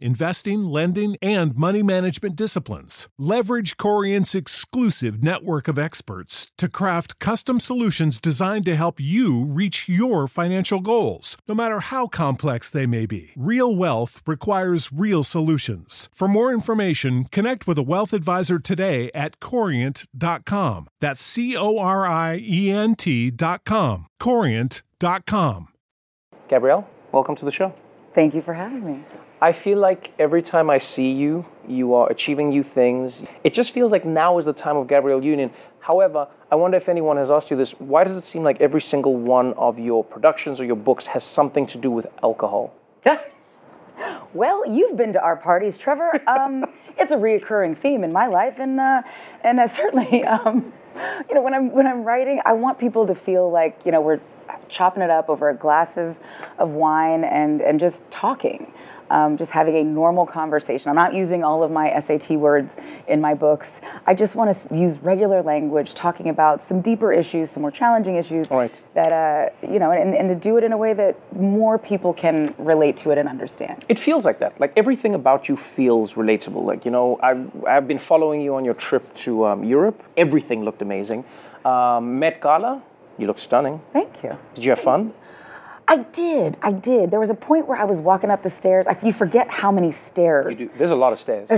investing, lending, and money management disciplines. Leverage Corient's exclusive network of experts to craft custom solutions designed to help you reach your financial goals, no matter how complex they may be. Real wealth requires real solutions. For more information, connect with a wealth advisor today at corient.com. That's corient.com. Corient.com. Gabrielle, welcome to the show. Thank you for having me. I feel like every time I see you, you are achieving new things. It just feels like now is the time of Gabrielle Union. However, I wonder if anyone has asked you this, why does it seem like every single one of your productions or your books has something to do with alcohol? Well, you've been to our parties, Trevor. It's a reoccurring theme in my life, and certainly, you know, when I'm writing, I want people to feel like, you know, we're chopping it up over a glass of wine and just talking. Just having a normal conversation. I'm not using all of my SAT words in my books. I just want to use regular language, talking about some deeper issues, some more challenging issues. Right. That, you know, and to do it in a way that more people can relate to it and understand. It feels like that. Like everything about you feels relatable. Like, you know, I've been following you on your trip to Europe. Everything looked amazing. Met Gala, you look stunning. Thank you. Did you have fun? I did. There was a point where I was walking up the stairs. You forget how many stairs. You do. There's a lot of stairs.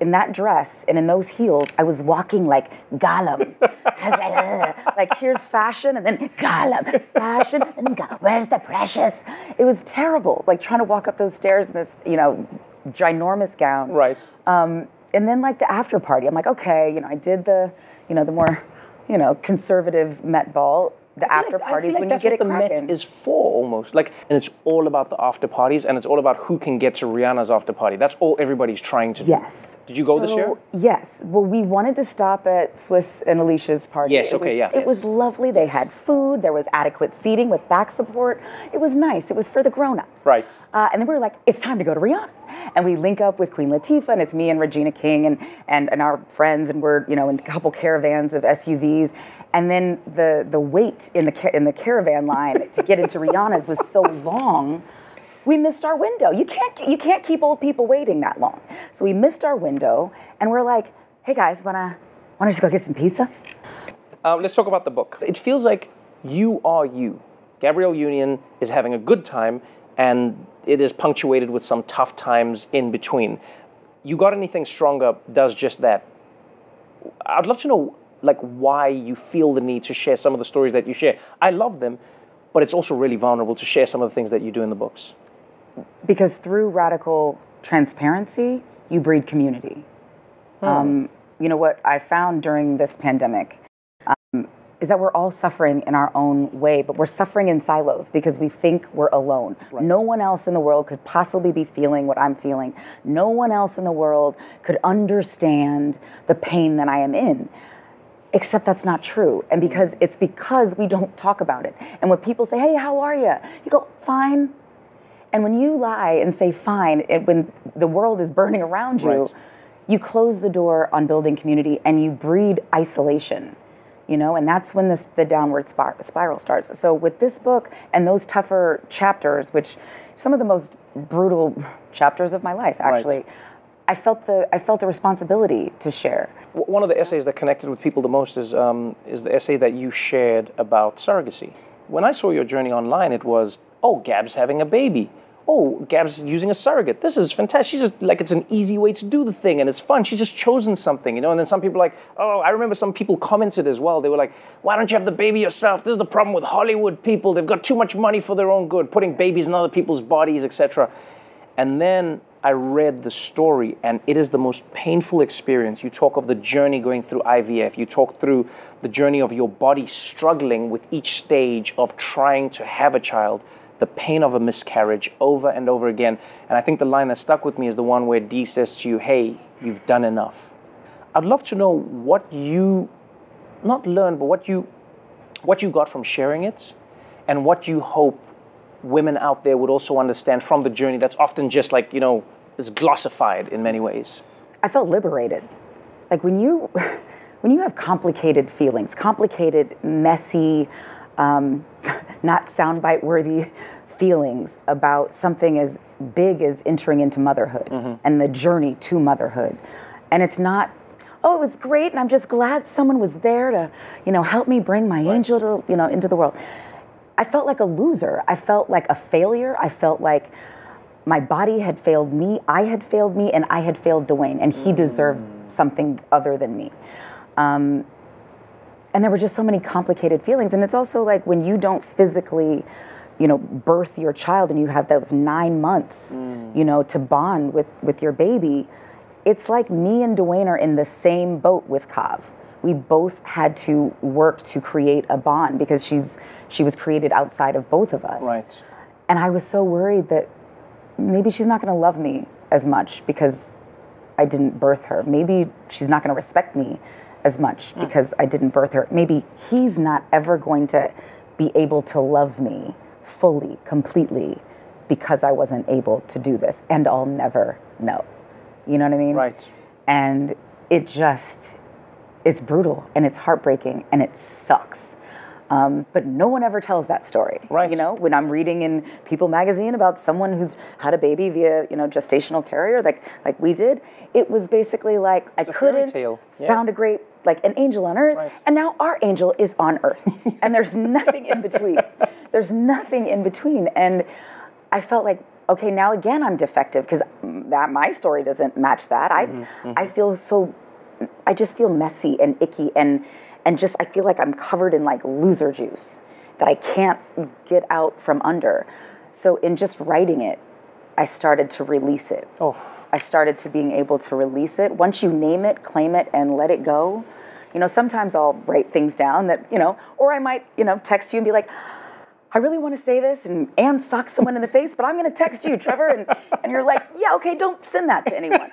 In that dress and in those heels, I was walking like Gollum. I was like, here's fashion, and then Gollum. Fashion, and then Gollum. Where's the precious? It was terrible, like trying to walk up those stairs in this, you know, ginormous gown. Right. And then like the after party, I'm like, okay, you know, I did the, you know, the more, you know, conservative Met Ball. The after parties, when you get it cracking. I feel like that's what the Met is for, almost. Like, and it's all about the after parties, and it's all about who can get to Rihanna's after party. That's all everybody's trying to do. Yes. Did you go this year? Yes. Well, we wanted to stop at Swiss and Alicia's party. Yes, okay, yeah. It was lovely. They had food. There was adequate seating with back support. It was nice. It was for the grown-ups. Right. And then we were like, it's time to go to Rihanna's. And we link up with Queen Latifah, and it's me and Regina King and our friends, and we're, you know, in a couple caravans of SUVs. And then the wait in the caravan line to get into Rihanna's was so long, we missed our window. You can't keep old people waiting that long. So we missed our window, and we're like, hey guys, wanna just go get some pizza? Let's talk about the book. It feels like you are you. Gabrielle Union is having a good time, and it is punctuated with some tough times in between. You Got Anything Stronger does just that. I'd love to know, like, why you feel the need to share some of the stories that you share. I love them, but it's also really vulnerable to share some of the things that you do in the books. Because through radical transparency, you breed community. You know, what I found during this pandemic is that we're all suffering in our own way, but we're suffering in silos because we think we're alone. Right. No one else in the world could possibly be feeling what I'm feeling. No one else in the world could understand the pain that I am in. Except that's not true, and because we don't talk about it. And when people say, hey, how are you? You go, fine. And when you lie and say fine, when the world is burning around you, right, you close the door on building community and you breed isolation, you know, and that's when the downward spiral starts. So with this book and those tougher chapters, which some of the most brutal chapters of my life, actually, right, I felt a responsibility to share. One of the essays that connected with people the most is the essay that you shared about surrogacy. When I saw your journey online, it was, oh, Gab's having a baby. Oh, Gab's using a surrogate. This is fantastic. She's just like, it's an easy way to do the thing, and it's fun. She's just chosen something, you know? And then some people like, oh, I remember some people commented as well. They were like, why don't you have the baby yourself? This is the problem with Hollywood people. They've got too much money for their own good, putting babies in other people's bodies, etc. And then I read the story, and it is the most painful experience. You talk of the journey going through IVF. You talk through the journey of your body struggling with each stage of trying to have a child. The pain of a miscarriage over and over again. And I think the line that stuck with me is the one where Dee says to you, hey, you've done enough. I'd love to know what you, not learned, but what you got from sharing it, and what you hope women out there would also understand from the journey that's often just like, you know, is glossified in many ways. I felt liberated. Like when you have complicated feelings, complicated, messy, not soundbite-worthy feelings about something as big as entering into motherhood and the journey to motherhood. And it's not, oh, it was great, and I'm just glad someone was there to, you know, help me bring my angel to, you know, into the world. I felt like a loser. I felt like a failure. I felt like my body had failed me, I had failed me, and I had failed Dwayne, and he deserved something other than me. And there were just so many complicated feelings. And it's also like when you don't physically, you know, birth your child and you have those 9 months, you know, to bond with your baby, it's like me and Dwayne are in the same boat with Kav. We both had to work to create a bond because she was created outside of both of us. Right. And I was so worried that maybe she's not gonna love me as much because I didn't birth her. Maybe she's not gonna respect me as much because I didn't birth her. Maybe he's not ever going to be able to love me fully, completely, because I wasn't able to do this, and I'll never know. You know what I mean? Right. And it just, it's brutal, and it's heartbreaking, and it sucks. But no one ever tells that story. Right. You know, when I'm reading in People magazine about someone who's had a baby via, you know, gestational carrier, like we did, it was basically like, it's I couldn't, found a great, like an angel on earth, and now our angel is on earth. And there's nothing in between. There's nothing in between. And I felt like, okay, now again I'm defective because that my story doesn't match that. I feel so, I just feel messy and icky and just, I feel like I'm covered in like loser juice that I can't get out from under. So in just writing it, I started to release it. Oh. I started to being able to release it. Once you name it, claim it, and let it go, you know, sometimes I'll write things down that, you know, or I might, you know, text you and be like, I really want to say this and sock someone in the face, but I'm going to text you, Trevor. And you're like, yeah, okay, don't send that to anyone.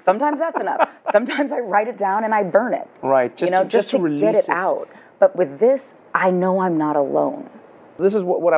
Sometimes that's enough. Sometimes I write it down and I burn it. Right, just, you know, to release get it out. But with this, I know I'm not alone. This is why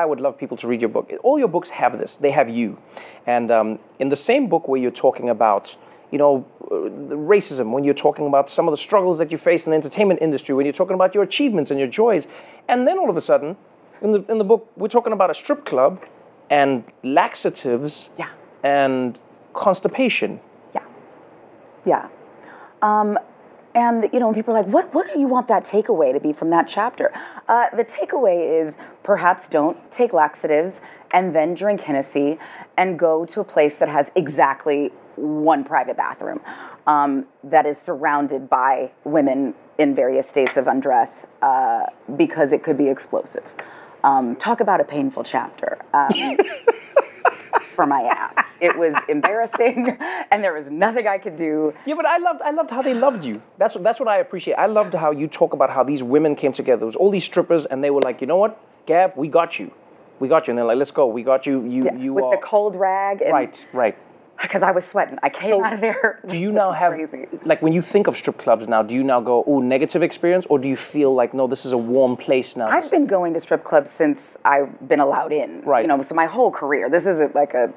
I would love people to read your book. All your books have this. They have you. And in the same book where you're talking about, you know, racism, when you're talking about some of the struggles that you face in the entertainment industry, when you're talking about your achievements and your joys, and then all of a sudden, in the book, we're talking about a strip club and laxatives and constipation. And, you know, people are like, what do you want that takeaway to be from that chapter? The takeaway is perhaps don't take laxatives and then drink Hennessy and go to a place that has exactly one private bathroom that is surrounded by women in various states of undress because it could be explosive. Talk about a painful chapter for my ass. It was embarrassing, and there was nothing I could do. Yeah, but I loved how they loved you. That's what I appreciate. I loved how you talk about how these women came together. There was all these strippers, and they were like, you know what, Gab, we got you. We got you. And they're like, let's go. We got you. You With the cold rag. And right. Because I was sweating. I came out of there. Do you now have, like when you think of strip clubs now, do you now go, oh, negative experience? Or do you feel like, no, this is a warm place now? I've been going to strip clubs since I've been allowed in. Right. You know, so my whole career. This isn't like a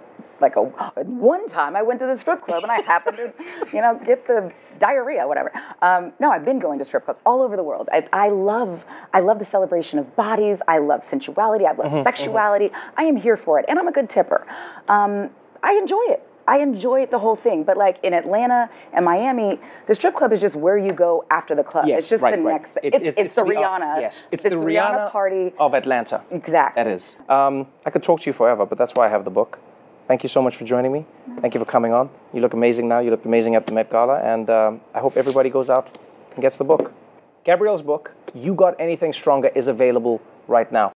one time I went to the strip club and I happened to, you know, get the diarrhea, whatever. No, I've been going to strip clubs all over the world. I love the celebration of bodies. I love sensuality. I love sexuality. I am here for it. And I'm a good tipper. I enjoy it. I enjoyed the whole thing. But like in Atlanta and Miami, the strip club is just where you go after the club. Yes, it's just the next. It's the Rihanna. Yes, it's the Rihanna party of Atlanta. Exactly. That is. I could talk to you forever, but that's why I have the book. Thank you so much for joining me. Thank you for coming on. You look amazing now. You look amazing at the Met Gala. And I hope everybody goes out and gets the book. Gabrielle's book, You Got Anything Stronger, is available right now.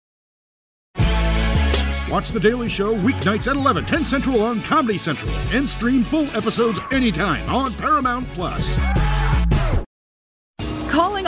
Watch The Daily Show weeknights at 11, 10 Central on Comedy Central. And stream full episodes anytime on Paramount+. Calling